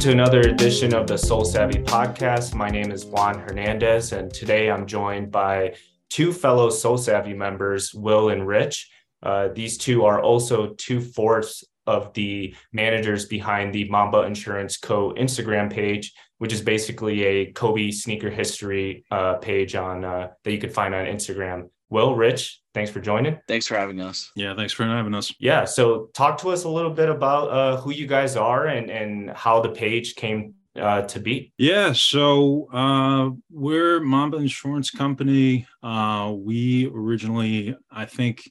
to another edition of the SoleSavy podcast. My name is Juan Hernandez, and today I'm joined by two fellow SoleSavy members, Will and Rich. These two are also two-fourths of the managers behind the Mamba Insurance Co. Instagram page, which is basically a Kobe sneaker history page on that you can find on Instagram. Will, Rich, thanks for joining. Thanks for having us. Yeah, thanks for having us. Yeah, so talk to us a little bit about who you guys are and how the page came to be. Yeah, so we're Mamba Insurance Company. We originally, I think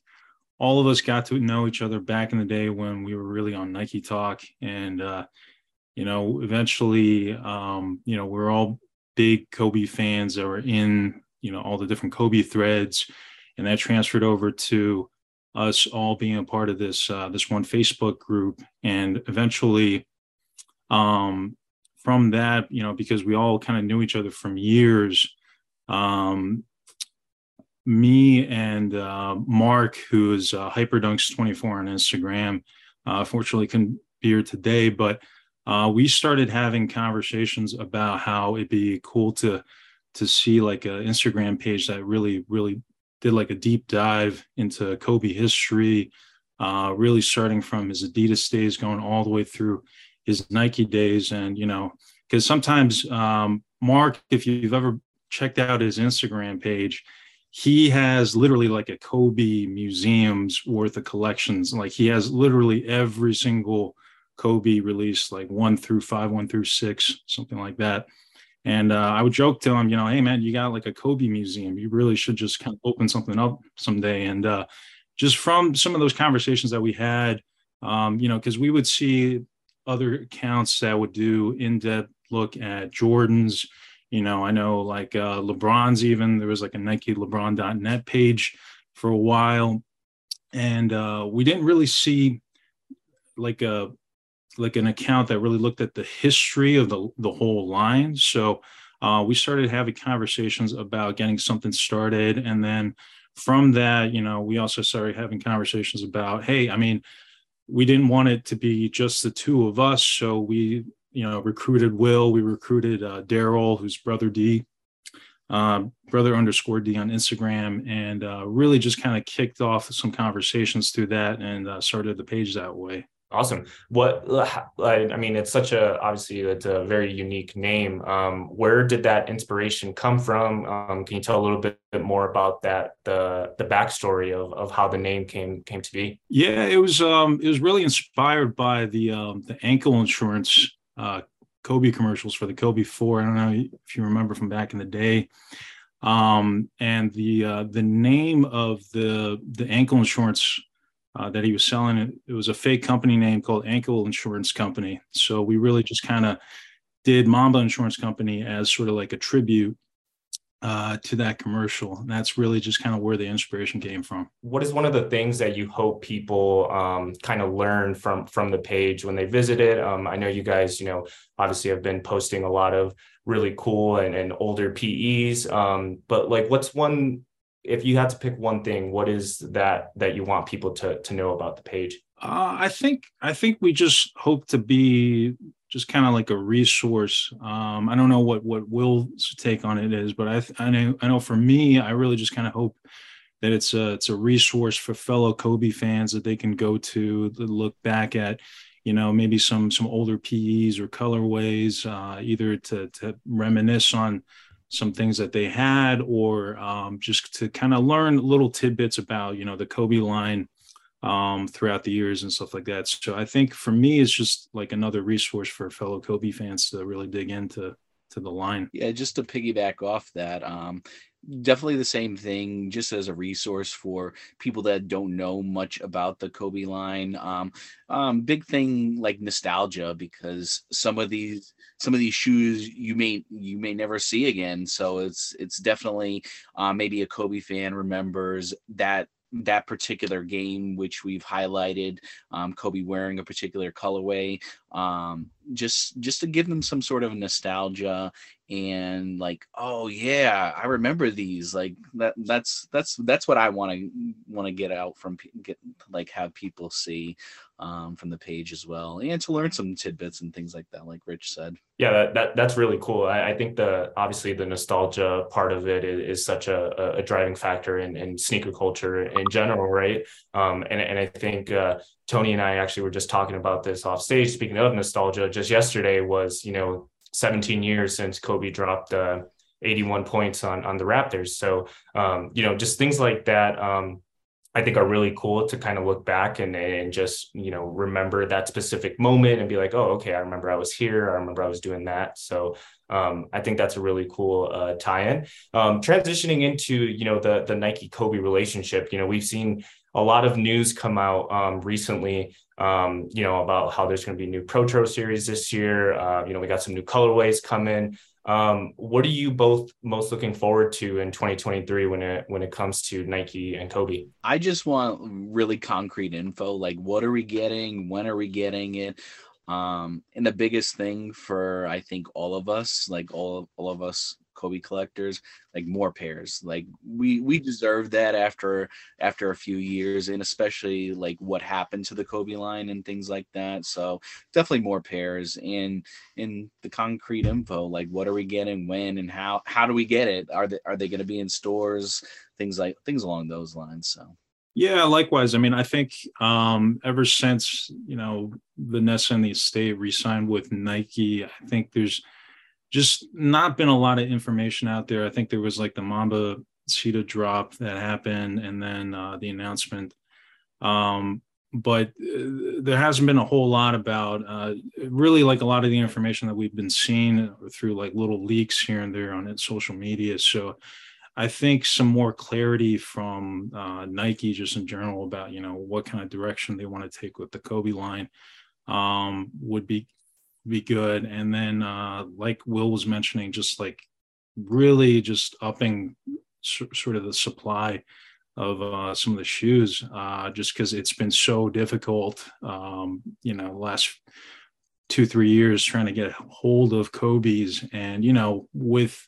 all of us got to know each other back in the day when we were really on Nike Talk. And, you know, eventually, you know, we're all big Kobe fans that were in, you know, all the different Kobe threads. And that transferred over to us all being a part of this this one Facebook group. And eventually from that, you know, because we all kind of knew each other from years, me and Mark, who is Hyperdunks24 on Instagram, fortunately couldn't be here today, but we started having conversations about how it'd be cool to see like an Instagram page that really did like a deep dive into Kobe history, really starting from his Adidas days, going all the way through his Nike days. And, you know, because sometimes Mark, if you've ever checked out his Instagram page, he has literally like a Kobe museum's worth of collections. Like he has literally every single Kobe release, like 1 through 5, 1 through 6, something like that. And I would joke to him, you know, hey, man, you got like a Kobe museum. You really should just kind of open something up someday. And just from some of those conversations that we had, you know, because we would see other accounts that would do in-depth look at Jordans. You know, I know like LeBron's even, there was like a NikeLeBron.net page for a while. And we didn't really see like a like an account that really looked at the history of the whole line. So we started having conversations about getting something started. And then from that, you know, we also started having conversations about, hey, I mean, we didn't want it to be just the two of us. So we, you know, recruited Will, we recruited Daryl, who's brother_D, brother_D on Instagram, and really just kind of kicked off some conversations through that and started the page that way. Awesome. What, I mean, it's such a, obviously it's a very unique name. Where did that inspiration come from? Can you tell a little bit more about that, the backstory of how the name came to be? Yeah, it was really inspired by the ankle insurance, Kobe commercials for the Kobe 4. I don't know if you remember from back in the day. And the name of the ankle insurance that he was selling, it was a fake company name called Ankle Insurance Company. So we really just kind of did Mamba Insurance Company as sort of like a tribute to that commercial. And that's really just kind of where the inspiration came from. What is one of the things that you hope people kind of learn from the page when they visit it? I know you guys, you know, obviously have been posting a lot of really cool and older PEs, but like what's one, if you had to pick one thing, what is that you want people to know about the page? I think we just hope to be just kind of like a resource. I don't know what Will's take on it is, but I know for me, I really just kind of hope that it's a resource for fellow Kobe fans that they can go to look back at, you know, maybe some older PEs or colorways, either to reminisce on some things that they had, or just to kind of learn little tidbits about, you know, the Kobe line throughout the years and stuff like that. So I think for me, it's just like another resource for fellow Kobe fans to really dig into the line. Yeah, just to piggyback off that, definitely the same thing, just as a resource for people that don't know much about the Kobe line. Big thing like nostalgia, because some of these shoes you may never see again. So it's definitely maybe a Kobe fan remembers that particular game, which we've highlighted, Kobe wearing a particular colorway, just to give them some sort of nostalgia and like, oh yeah, I remember these. Like that's what I want to get out from, have people see from the page as well, and to learn some tidbits and things like that, like Rich said. Yeah, that's really cool. I think obviously the nostalgia part of it is such a driving factor in sneaker culture in general, right? And I think Tony and I actually were just talking about this off stage. Speaking of nostalgia, just yesterday was 17 years since Kobe dropped 81 points on the Raptors. So just things like that. I think are really cool to kind of look back and just, remember that specific moment and be like, oh, okay, I remember I was here. I remember I was doing that. So I think that's a really cool tie-in. Transitioning into, the Nike Kobe relationship, we've seen a lot of news come out recently, about how there's going to be new Pro Tour series this year. We got some new colorways coming. What are you both most looking forward to in 2023 when it comes to Nike and Kobe? I just want really concrete info, like what are we getting? When are we getting it? And the biggest thing for, I think, all of us, like all of us Kobe collectors, like more pairs. Like we deserve that after a few years, and especially like what happened to the Kobe line and things like that. So definitely more pairs in the concrete info, like what are we getting, when, and how do we get it? Are they going to be in stores? Things along those lines. So yeah, likewise. I mean, I think ever since Vanessa and the estate re-signed with Nike, I think there's just not been a lot of information out there. I think there was like the Mamba Cheetah drop that happened, and then the announcement. But there hasn't been a whole lot about really like a lot of the information that we've been seeing through like little leaks here and there on social media. So I think some more clarity from Nike just in general about, what kind of direction they want to take with the Kobe line would be good. And then like Will was mentioning, just like really just upping sort of the supply of some of the shoes, just because it's been so difficult last 2-3 years trying to get hold of Kobe's. And with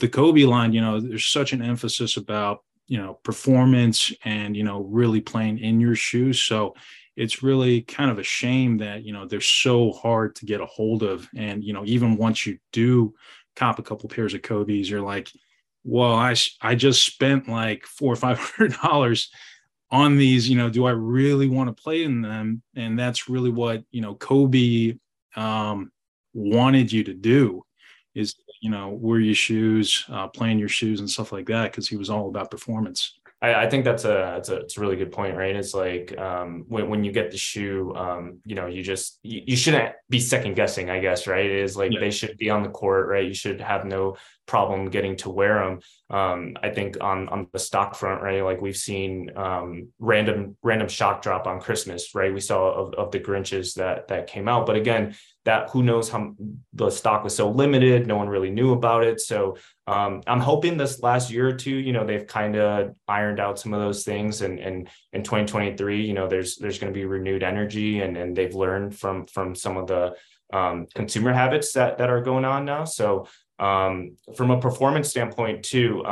the Kobe line, there's such an emphasis about performance and really playing in your shoes. So it's really kind of a shame that, they're so hard to get a hold of. And, even once you do cop a couple pairs of Kobe's, you're like, well, I just spent like $400 or $500 on these, do I really want to play in them? And that's really what, Kobe wanted you to do is, wear your shoes, play in your shoes and stuff like that. 'Cause he was all about performance. I think it's a really good point, right? It's like when you get the shoe, you shouldn't be second guessing, I guess, right? It is like They should be on the court, right? You should have no problem getting to wear them. I think on the stock front, right? Like we've seen random shock drop on Christmas, right? We saw of the Grinches that came out, but again, that who knows how the stock was so limited, no one really knew about it. So I'm hoping this last year or two, they've kind of ironed out some of those things. And in 2023, there's going to be renewed energy and they've learned from some of the consumer habits that are going on now. So from a performance standpoint too,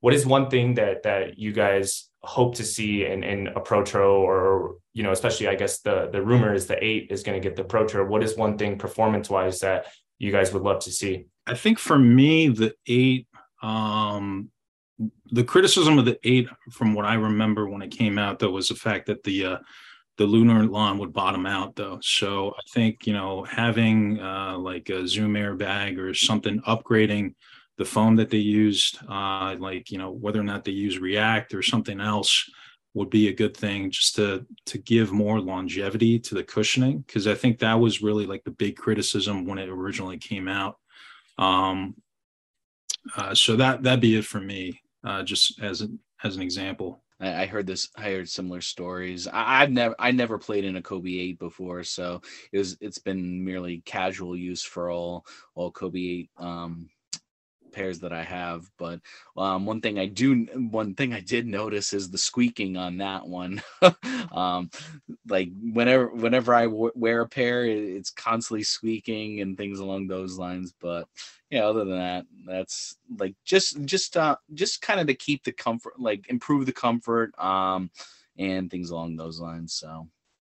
what is one thing that you guys hope to see in a Pro Tour, or especially I guess the rumor is the 8 is going to get the Pro Tour. What is one thing performance wise that you guys would love to see? I think for me, the 8, the criticism of the 8 from what I remember when it came out though was the fact that the lunar lawn would bottom out though. So I think having like a Zoom Air bag or something, upgrading the foam that they used, whether or not they use React or something else would be a good thing just to give more longevity to the cushioning. Because I think that was really like the big criticism when it originally came out. So that'd be it for me, just as an example. I heard this. I heard similar stories. I never played in a Kobe 8 before, so it's been merely casual use for all Kobe 8 pairs that I have. But one thing I did notice is the squeaking on that one. Like whenever I wear a pair, it's constantly squeaking and things along those lines. But yeah, other than that, that's like just kind of to keep the comfort, like improve the comfort, and things along those lines. So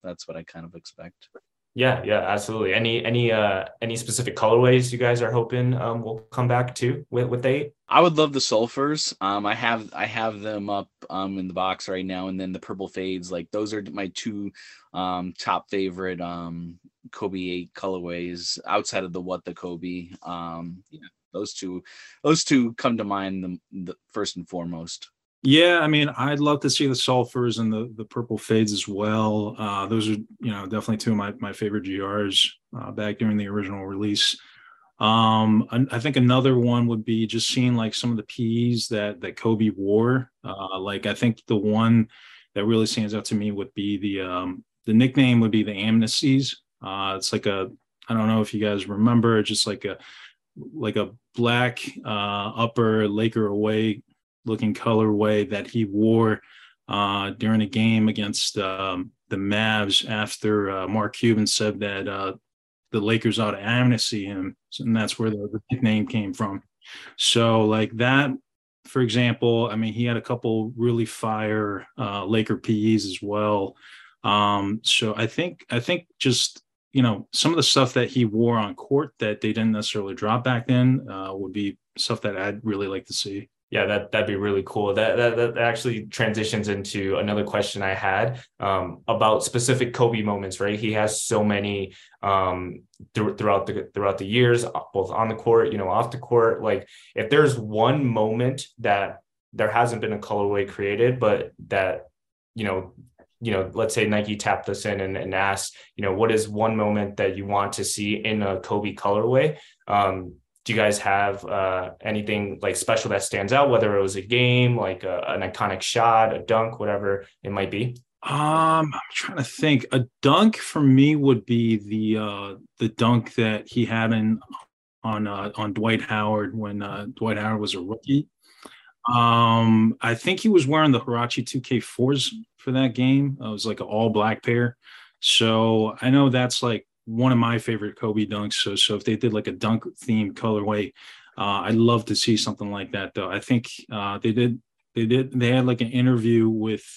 that's what I kind of expect. Yeah, absolutely. Any specific colorways you guys are hoping will come back to with eight? I would love the sulfurs. I have them up in the box right now, and then the purple fades. Like those are my two top favorite Kobe 8 colorways outside of the Kobe. Yeah, those two come to mind the first and foremost. Yeah, I mean, I'd love to see the sulfurs and the purple fades as well. Those are, definitely two of my favorite GRs back during the original release. I think another one would be just seeing like some of the PEs that Kobe wore. Like I think the one that really stands out to me would be the nickname would be the Amnesties. It's like I don't know if you guys remember, just like a black upper Laker away looking colorway that he wore during a game against the Mavs after Mark Cuban said that the Lakers ought to amnesty him. And that's where the nickname came from. So like that, for example, I mean, he had a couple really fire Laker PEs as well. So I think just, some of the stuff that he wore on court that they didn't necessarily drop back then would be stuff that I'd really like to see. Yeah, that'd be really cool. That actually transitions into another question I had about specific Kobe moments, right? He has so many throughout the years, both on the court, off the court. Like if there's one moment that there hasn't been a colorway created, but that, let's say Nike tapped us in and asked, what is one moment that you want to see in a Kobe colorway? Do you guys have anything like special that stands out, whether it was a game, like an iconic shot, a dunk, whatever it might be? I'm trying to think. A dunk for me would be the dunk that he had on Dwight Howard when Dwight Howard was a rookie. I think he was wearing the Huarache 2K4s for that game. It was like an all black pair. So I know that's like one of my favorite Kobe dunks. So if they did like a dunk themed colorway, I'd love to see something like that though. I think they had like an interview with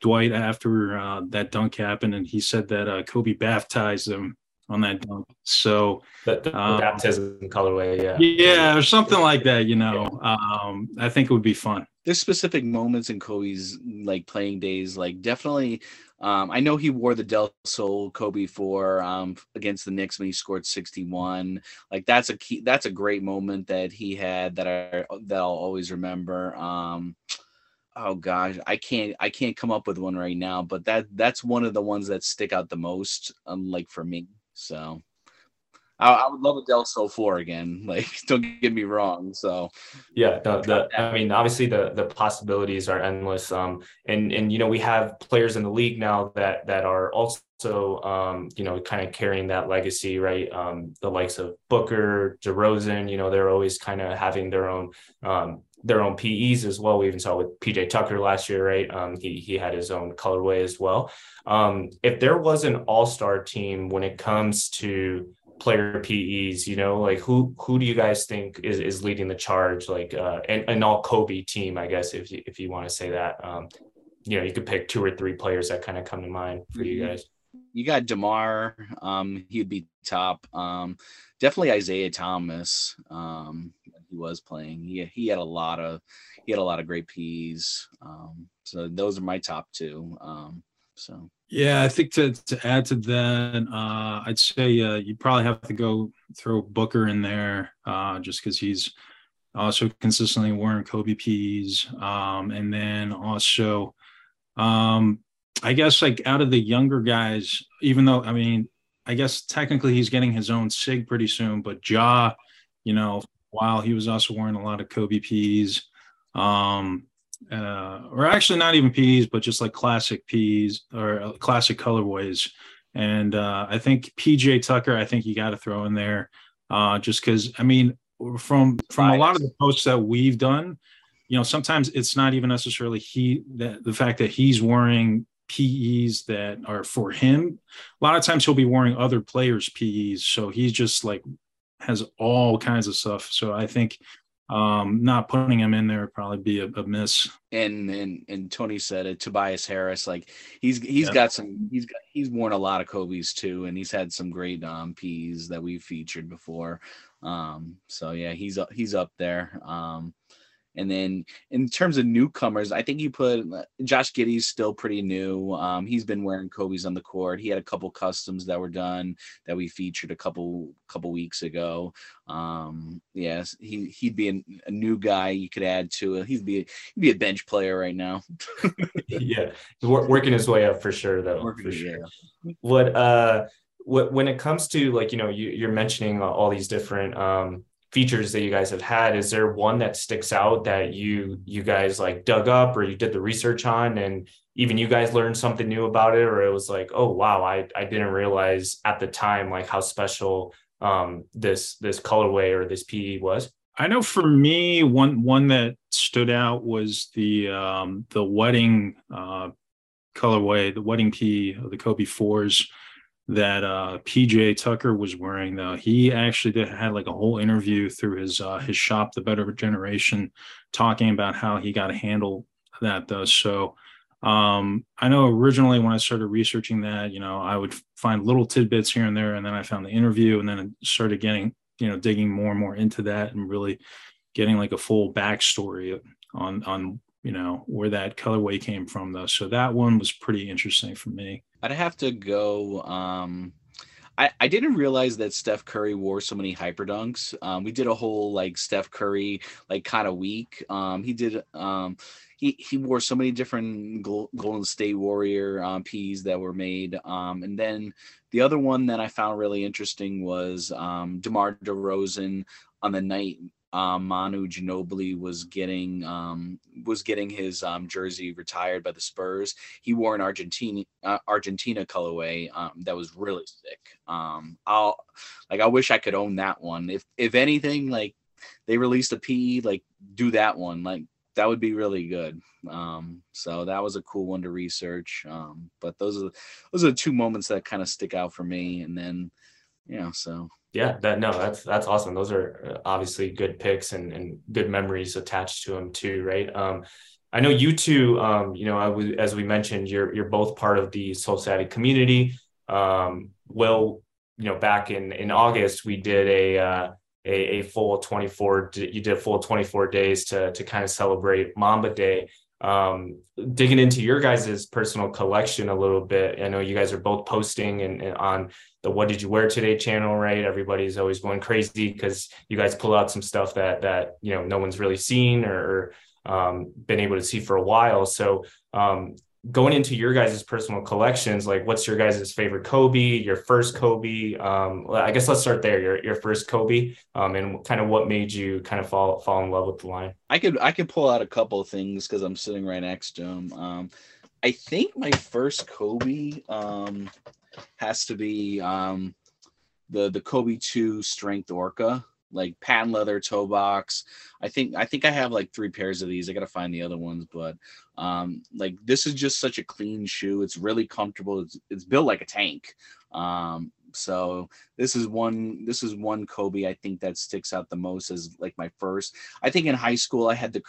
Dwight after that dunk happened. And he said that Kobe baptized him on that dunk. So the baptism colorway. Yeah. Or something like that, I think it would be fun. There's specific moments in Kobe's like playing days, like definitely. I know he wore the Del Sol Kobe 4 against the Knicks when he scored 61. Like that's a great moment that he had that I'll always remember. Oh gosh, I can't come up with one right now, but that's one of the ones that stick out the most, like for me. So I would love a Del Sol 4 again. Like, don't get me wrong. So, yeah, obviously the possibilities are endless. And we have players in the league now that are also kind of carrying that legacy, right? The likes of Booker, DeRozan. They're always kind of having their own PEs as well. We even saw with PJ Tucker last year, right? He had his own colorway as well. If there was an all-star team when it comes to player PEs, like who do you guys think is leading the charge? Like an all Kobe team, I guess, if you want to say that, you could pick two or three players that kind of come to mind for you guys. You got DeMar, he'd be top. Definitely Isaiah Thomas. He was playing. He had a lot of great P's. So those are my top two. So yeah, I think to add to that, I'd say you probably have to go throw Booker in there, just because he's also consistently wearing Kobe P's. And then also, I guess like out of the younger guys, even though I guess technically he's getting his own SIG pretty soon, but Ja, while he was also wearing a lot of Kobe P's, or actually not even P's, but just like classic P's or classic colorways. And I think PJ Tucker, I think you got to throw in there just because, from a lot of the posts that we've done, you know, sometimes it's not even necessarily the fact that he's wearing PEs that are for him. A lot of times he'll be wearing other players' PEs. So he's just like has all kinds of stuff. So I think not putting him in there would probably be a miss. And Tony said it, Tobias Harris, like he's yeah. got some, he's worn a lot of Kobe's too. And he's had some great PEs that we've featured before. So yeah, he's up there. And then in terms of newcomers, I think you put Josh Giddey's still pretty new. He's been wearing Kobe's on the court. He had a couple customs that were done that we featured a couple weeks ago. Yes, he'd be a new guy you could add to it. He'd be a bench player right now. Yeah, working his way up for sure, though. What when it comes to, like, you know, you're mentioning all these different features that you guys have had, is there one that sticks out that you guys like dug up or you did the research on and even you guys learned something new about it, or it was like, oh wow, I didn't realize at the time like how special this colorway or this PE was? I know for me, one that stood out was the wedding colorway, the wedding PE of the Kobe 4s that PJ Tucker was wearing. Though he actually had like a whole interview through his shop, The Better Generation, talking about how he got a handle that though. So I know originally when I started researching that, you know, I would find little tidbits here and there, and then I found the interview, and then I started getting, you know, digging more and more into that and really getting like a full backstory on you know, where that colorway came from though. So that one was pretty interesting for me. I'd have to go. I didn't realize that Steph Curry wore so many Hyperdunks. We did a whole like Steph Curry, like kind of week. He did. He wore so many different Golden State Warrior PEs that were made. And then the other one that I found really interesting was DeMar DeRozan on the night Manu Ginobili was getting his jersey retired by the Spurs. He wore an Argentina colorway that was really sick. I wish I could own that one. If anything, like they released a PE, like do that one. Like that would be really good. So that was a cool one to research. But those are the two moments that kind of stick out for me. And then, you know, so. Yeah, that's awesome. Those are obviously good picks and good memories attached to them too, right? I know you two, you know, as we mentioned, you're both part of the SoleSavy community. Will, you know, back in August, we did a full 24. You did a full 24 days to kind of celebrate Mamba Day. Digging into your guys' personal collection a little bit, I know you guys are both posting and on the What Did You Wear Today channel, right? Everybody's always going crazy because you guys pull out some stuff that you know no one's really seen or been able to see for a while. So going into your guys' personal collections, like what's your guys' favorite Kobe, your first Kobe? I guess let's start there, your first Kobe, and kind of what made you kind of fall in love with the line. I could pull out a couple of things because I'm sitting right next to him. I think my first Kobe has to be the Kobe 2 Strength Orca, like patent leather toe box. I think I have like 3 pairs of these. I got to find the other ones, but like this is just such a clean shoe. It's really comfortable. It's built like a tank. So this is one Kobe I think that sticks out the most as like my first. I think in high school I had the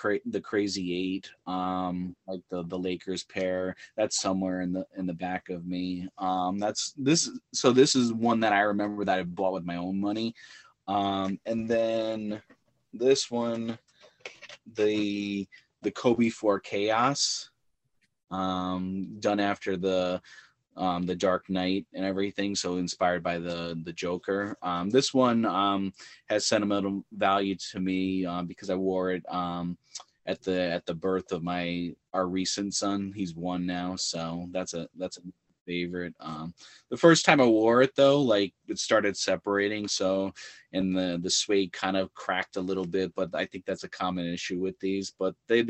Crazy 8, like the Lakers pair. That's somewhere in the back of me. This is one that I remember that I bought with my own money. And then this one, the Kobe 4 Chaos, done after the Dark Knight and everything. So inspired by the Joker. This one, has sentimental value to me, because I wore it, at the birth of our recent son. He's 1 now. So that's a favorite. The first time I wore it though, like it started separating, so and the suede kind of cracked a little bit, but I think that's a common issue with these, but they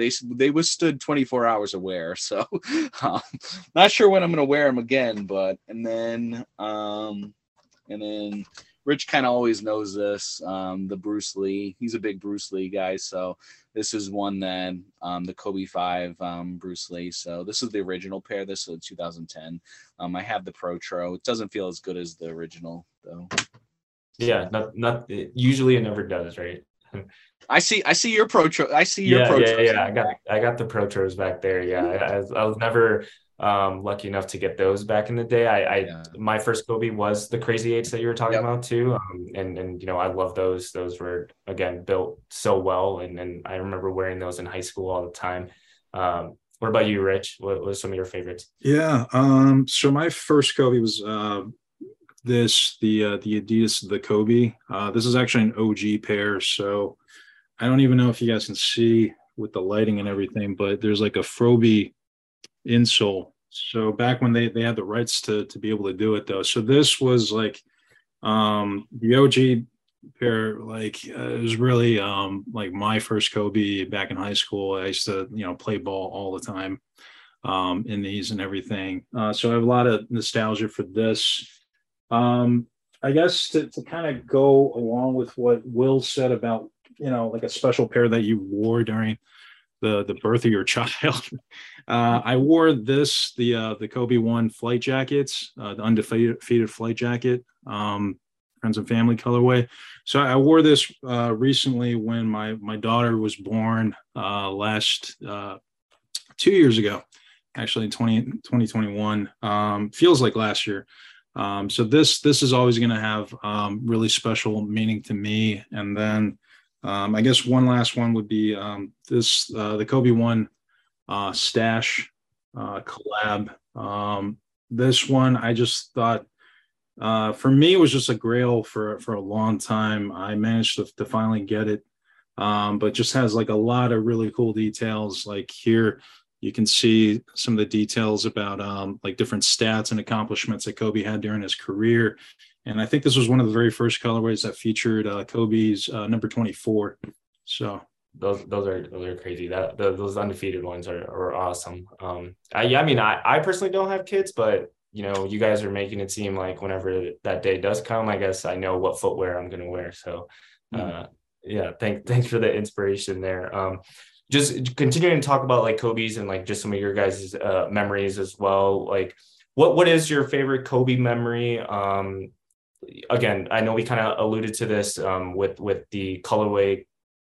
withstood 24 hours of wear, so not sure when I'm gonna wear them again, but and then Rich kind of always knows this, the Bruce Lee. He's a big Bruce Lee guy. So this is one that the Kobe 5 Bruce Lee. So this is the original pair. This is 2010. I have the Protro. It doesn't feel as good as the original, though. Yeah, not usually it never does, right? I see your Protro. I see your Protro. Yeah. I got the Protros back there. Yeah, I was never lucky enough to get those back in the day. My first Kobe was the Crazy Eights that you were talking about too. And you know, I love those. Those were again built so well, and I remember wearing those in high school all the time. What about you, Rich? What was some of your favorites? Yeah. So my first Kobe was the Adidas, the Kobe. This is actually an OG pair, so I don't even know if you guys can see with the lighting and everything, but there's like a Frobe insole. So back when they had the rights to be able to do it, though. So this was like the OG pair. Like it was really like my first Kobe back in high school. I used to, you know, play ball all the time in these and everything. So I have a lot of nostalgia for this. I guess to kind of go along with what Will said about, you know, like a special pair that you wore during the birth of your child. I wore this, the Kobe 1 flight jackets, the undefeated flight jacket, friends and family colorway. So I wore this recently when my daughter was born last 2 years ago, actually in 2021, feels like last year. So this is always going to have really special meaning to me. And then I guess one last one would be this the Kobe 1 stash collab. This one I just thought for me was just a grail for a long time. I managed to finally get it, but just has like a lot of really cool details. Like here you can see some of the details about like different stats and accomplishments that Kobe had during his career. And I think this was one of the very first colorways that featured Kobe's number 24. So those are crazy. That those undefeated ones are awesome. I personally don't have kids, but you know, you guys are making it seem like whenever that day does come, I guess I know what footwear I'm going to wear. So yeah, thanks for the inspiration there. Just continuing to talk about like Kobe's and like just some of your guys' memories as well. Like what is your favorite Kobe memory? Again, I know we kind of alluded to this with the colorway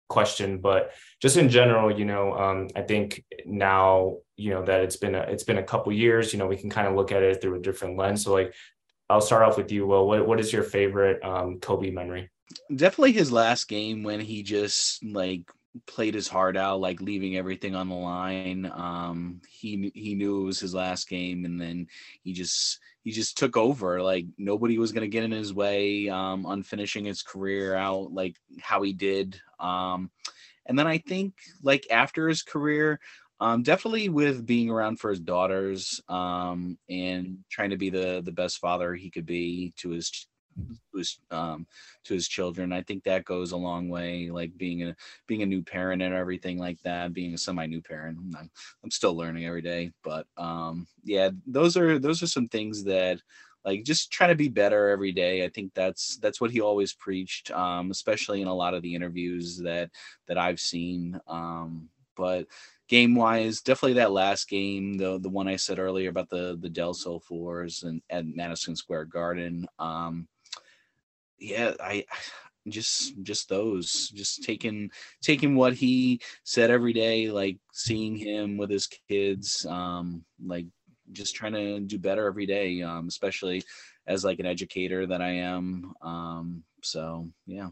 question, but just in general, you know, I think now, you know, that it's been a couple years, you know, we can kind of look at it through a different lens. So like, I'll start off with you, Will. What is your favorite Kobe memory? Definitely his last game when he just like played his heart out, like leaving everything on the line. He knew it was his last game, and then he just took over. Like nobody was going to get in his way on finishing his career out like how he did. And then I think like after his career, definitely with being around for his daughters and trying to be the best father he could be to his children. I think that goes a long way, like being a new parent and everything like that, being a semi-new parent. I'm still learning every day, but yeah, those are some things that like just try to be better every day. I think that's what he always preached, especially in a lot of the interviews that I've seen. But game wise, definitely that last game, the one I said earlier about the Del Sol 4s and at Madison Square Garden. Yeah, I just those, just taking what he said every day, like seeing him with his kids, like just trying to do better every day, especially as like an educator that I am. So yeah.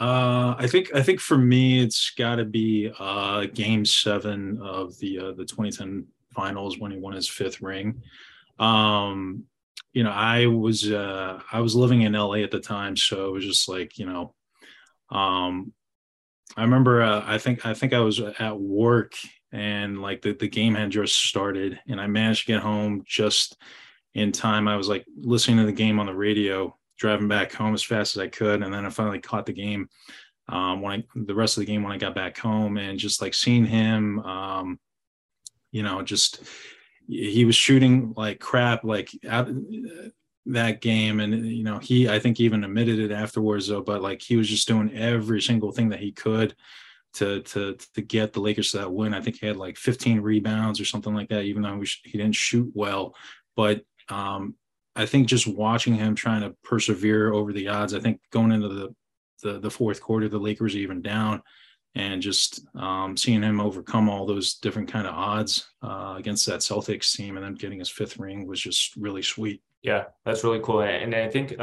I think for me it's got to be Game 7 of the 2010 finals when he won his 5th ring. You know, I was living in LA at the time, so it was just like, you know, I remember I think I was at work and like the game had just started, and I managed to get home just in time. I was like listening to the game on the radio, driving back home as fast as I could, and then I finally caught the game the rest of the game when I got back home, and just like seeing him, you know, just. He was shooting like crap, like that game. And, you know, he, I think he even admitted it afterwards though, but like he was just doing every single thing that he could to get the Lakers to that win. I think he had like 15 rebounds or something like that, even though he didn't shoot well. But I think just watching him trying to persevere over the odds, I think going into the fourth quarter, the Lakers are even down, and just seeing him overcome all those different kind of odds against that Celtics team and then getting his fifth ring was just really sweet. Yeah, that's really cool. And I think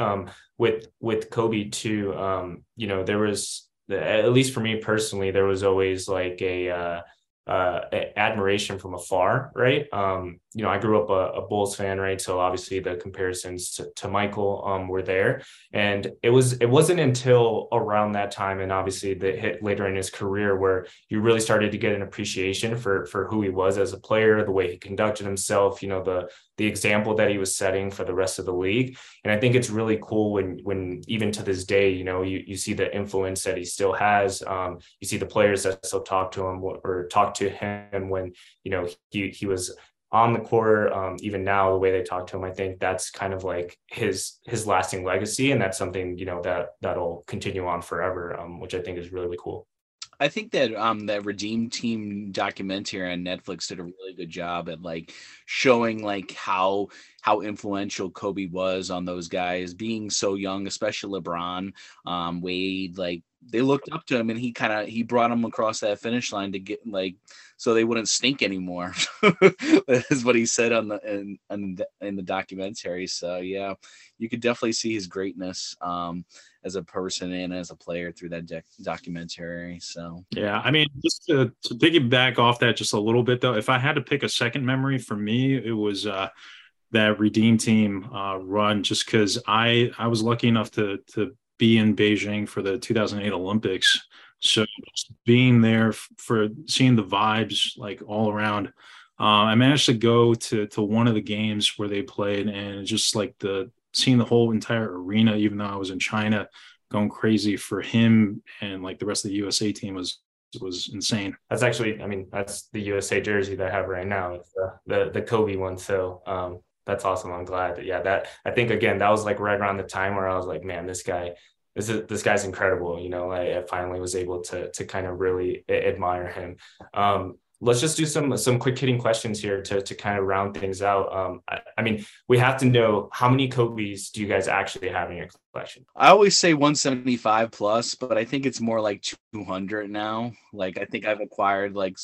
with Kobe too, you know, there was, at least for me personally, there was always like a admiration from afar, right? You know, I grew up a Bulls fan, right? So obviously the comparisons to Michael were there, and it wasn't until around that time, and obviously the hit later in his career, where you really started to get an appreciation for who he was as a player, the way he conducted himself, you know, the example that he was setting for the rest of the league. And I think it's really cool when even to this day, you know, you see the influence that he still has. You see the players that still talk to him or talk to him when, you know, he was on the court. Even now, the way they talk to him, I think that's kind of like his lasting legacy. And that's something, you know, that'll continue on forever, which I think is really cool. I think that that Redeem Team documentary on Netflix did a really good job at like showing like how influential Kobe was on those guys being so young, especially LeBron, Wade, like they looked up to him, and he brought them across that finish line to get like, so they wouldn't stink anymore. That's what he said on in the documentary. So yeah, you could definitely see his greatness as a person and as a player through that documentary. So yeah, I mean, just to piggyback off that just a little bit though, if I had to pick a second memory for me, it was that Redeem Team run, just because I was lucky enough to be in Beijing for the 2008 Olympics. So just being there for seeing the vibes like all around. I managed to go to one of the games where they played, and just like seeing the whole entire arena, even though I was in China, going crazy for him, and like the rest of the USA team was insane. That's actually, I mean, that's the USA jersey that I have right now. It's the Kobe one. So that's awesome. I'm glad that, yeah, that I think again, that was like right around the time where I was like, man, this guy's incredible. You know, I finally was able to kind of really admire him. Let's just do some quick hitting questions here to kind of round things out. I mean, we have to know, how many Kobes do you guys actually have in your collection? I always say 175 plus, but I think it's more like 200 now. Like, I think I've acquired like,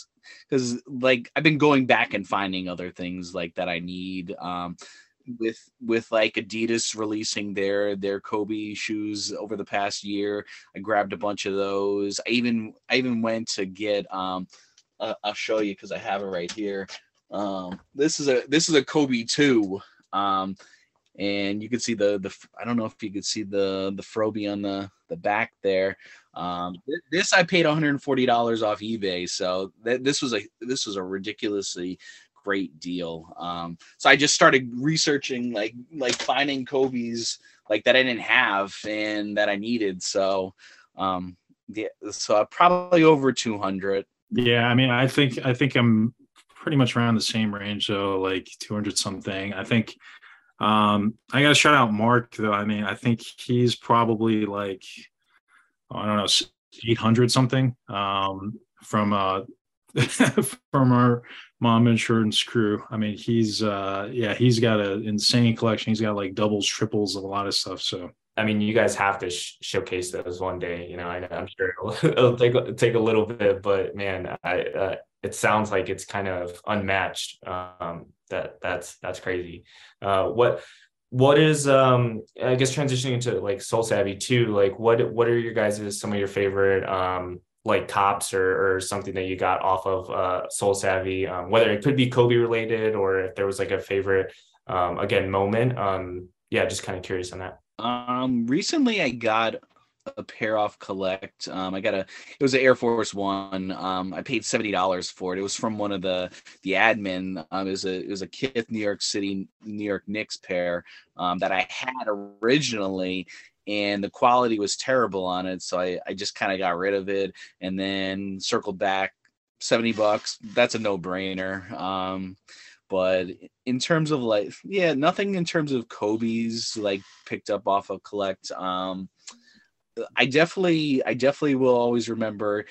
because like I've been going back and finding other things like that I need. With like Adidas releasing their Kobe shoes over the past year, I grabbed a bunch of those. I even went to get I'll show you because I have it right here. This is a Kobe 2, and you can see the I don't know if you could see the Frobe on the back there. This I paid $140 off eBay, so this was a ridiculously great deal. So I just started researching like finding Kobe's like that I didn't have and that I needed. So yeah, so probably over 200. Yeah, I mean, I think I'm pretty much around the same range, so like 200 something. I think I gotta shout out Mark though. I mean, I think he's probably like, I don't know, 800 something from our Mamba Insurance crew. I mean, he's he's got an insane collection. He's got like doubles, triples of a lot of stuff. So I mean, you guys have to showcase those one day, you know. I'm sure it'll take a little bit, but man, it sounds like it's kind of unmatched. That's crazy. What is, I guess transitioning into like SoleSavy too, like what are your guys' some of your favorite, like tops or something that you got off of SoleSavy, whether it could be Kobe related or if there was like a favorite, again, moment. Yeah, just kind of curious on that. Recently I got a pair off Collect. It was an Air Force One. I paid $70 for it. It was from one of the admin. It was a Kith New York Knicks pair that I had originally, and the quality was terrible on it. So I just kind of got rid of it and then circled back. $70. That's a no brainer. But in terms of like, yeah, nothing in terms of Kobe's like picked up off of collect. I definitely will always remember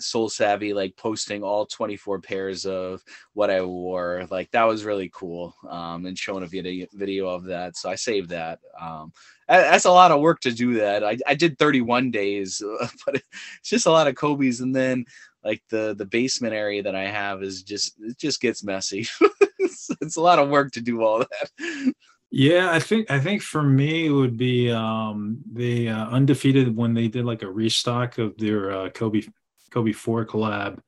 SoleSavy like posting all 24 pairs of what I wore. Like that was really cool, and showing a video of that. So I saved that. That's a lot of work to do that. I did 31 days, but it's just a lot of Kobe's. And then like the basement area that I have is just, it just gets messy. It's a lot of work to do all that. Yeah, I think for me it would be the Undefeated when they did like a restock of their Kobe 4 collab.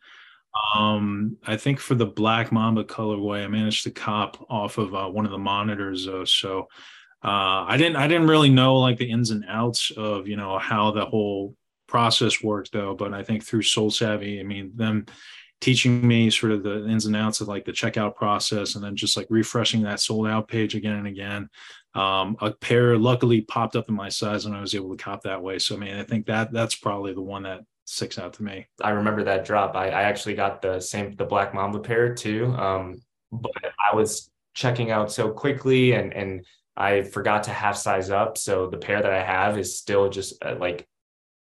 I think for the Black Mamba colorway, I managed to cop off of one of the monitors though. So I didn't really know like the ins and outs of, you know, how the whole process worked though. But I think through SoleSavy, I mean them teaching me sort of the ins and outs of like the checkout process, and then just like refreshing that sold out page again and again. A pair luckily popped up in my size and I was able to cop that way. So, I mean, I think that's probably the one that sticks out to me. I remember that drop. I actually got the Black Mamba pair too. But I was checking out so quickly and I forgot to half size up. So the pair that I have is still just like,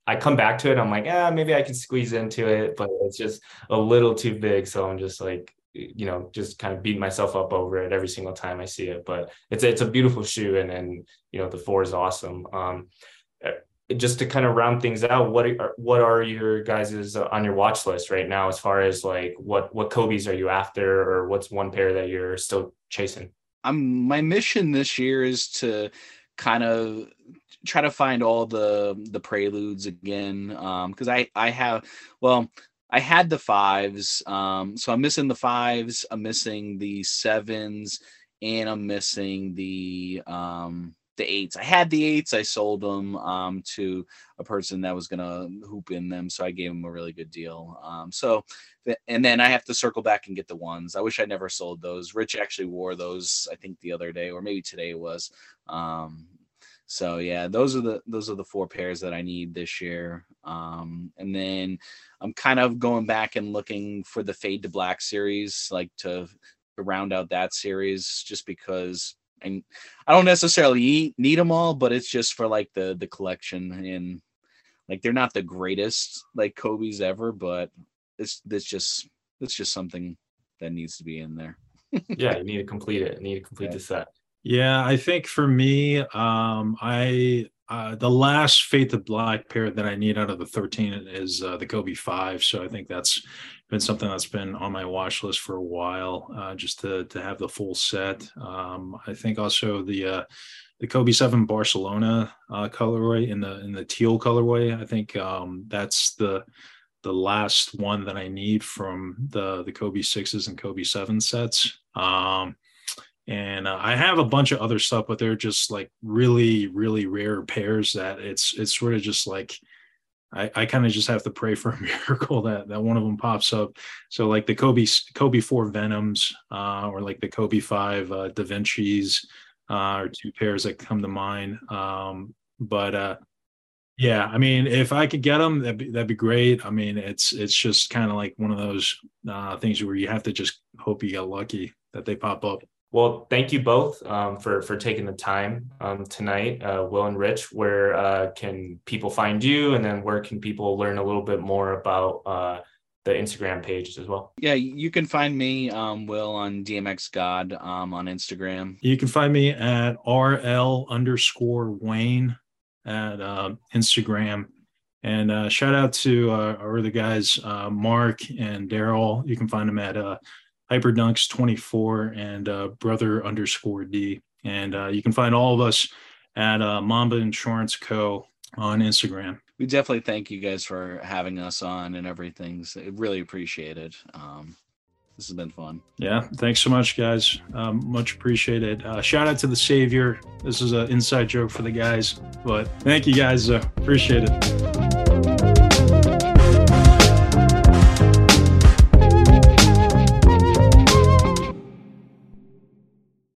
I come back to it. I'm like, maybe I can squeeze into it, but it's just a little too big. So I'm just like, you know, just kind of beating myself up over it every single time I see it. But it's a beautiful shoe, and you know, the 4 is awesome. Just to kind of round things out, what are your guys' on your watch list right now as far as like what Kobe's are you after, or what's one pair that you're still chasing? My mission this year is to kind of try to find all the preludes again, because I had the 5s, so I'm missing the 5s, I'm missing the 7s, and I'm missing the 8s. I had the 8s, I sold them to a person that was gonna hoop in them, so I gave him a really good deal. And then I have to circle back and get the 1s. I wish I never sold those. Rich actually wore those, I think the other day, or maybe today it was. So yeah, those are the 4 pairs that I need this year. And then I'm kind of going back and looking for the Fade to Black series, like to round out that series, just because I don't necessarily need them all, but it's just for like the collection, and like they're not the greatest like Kobe's ever, but it's just something that needs to be in there. Yeah, you need to complete it. You need to complete the set. Yeah, I think for me, the last Fade to Black pair that I need out of the 13 is the Kobe 5. So I think that's been something that's been on my watch list for a while, just to have the full set. I think also the Kobe 7 Barcelona colorway in the teal colorway. I think that's the last one that I need from the Kobe 6s and Kobe 7 sets. And I have a bunch of other stuff, but they're just like really, really rare pairs that it's sort of just like I kind of just have to pray for a miracle that one of them pops up. So like the Kobe 4 Venoms or like the Kobe 5 Da Vinci's are 2 pairs that come to mind. Yeah, I mean, if I could get them, that'd be great. I mean, it's just kind of like one of those things where you have to just hope you get lucky that they pop up. Well, thank you both for taking the time tonight, Will and Rich. Where can people find you, and then where can people learn a little bit more about the Instagram page as well? Yeah, you can find me, Will, on DMXGod on Instagram. You can find me at RL_Wayne at Instagram. And shout out to our other guys, Mark and Daryl. You can find them at Hyperdunks24 and brother_D. And you can find all of us at Mamba Insurance Co. on Instagram. We definitely thank you guys for having us on and everything. So really appreciate it. This has been fun. Yeah. Thanks so much, guys. Much appreciated. Shout out to the Savior. This is an inside joke for the guys, but thank you guys. Appreciate it.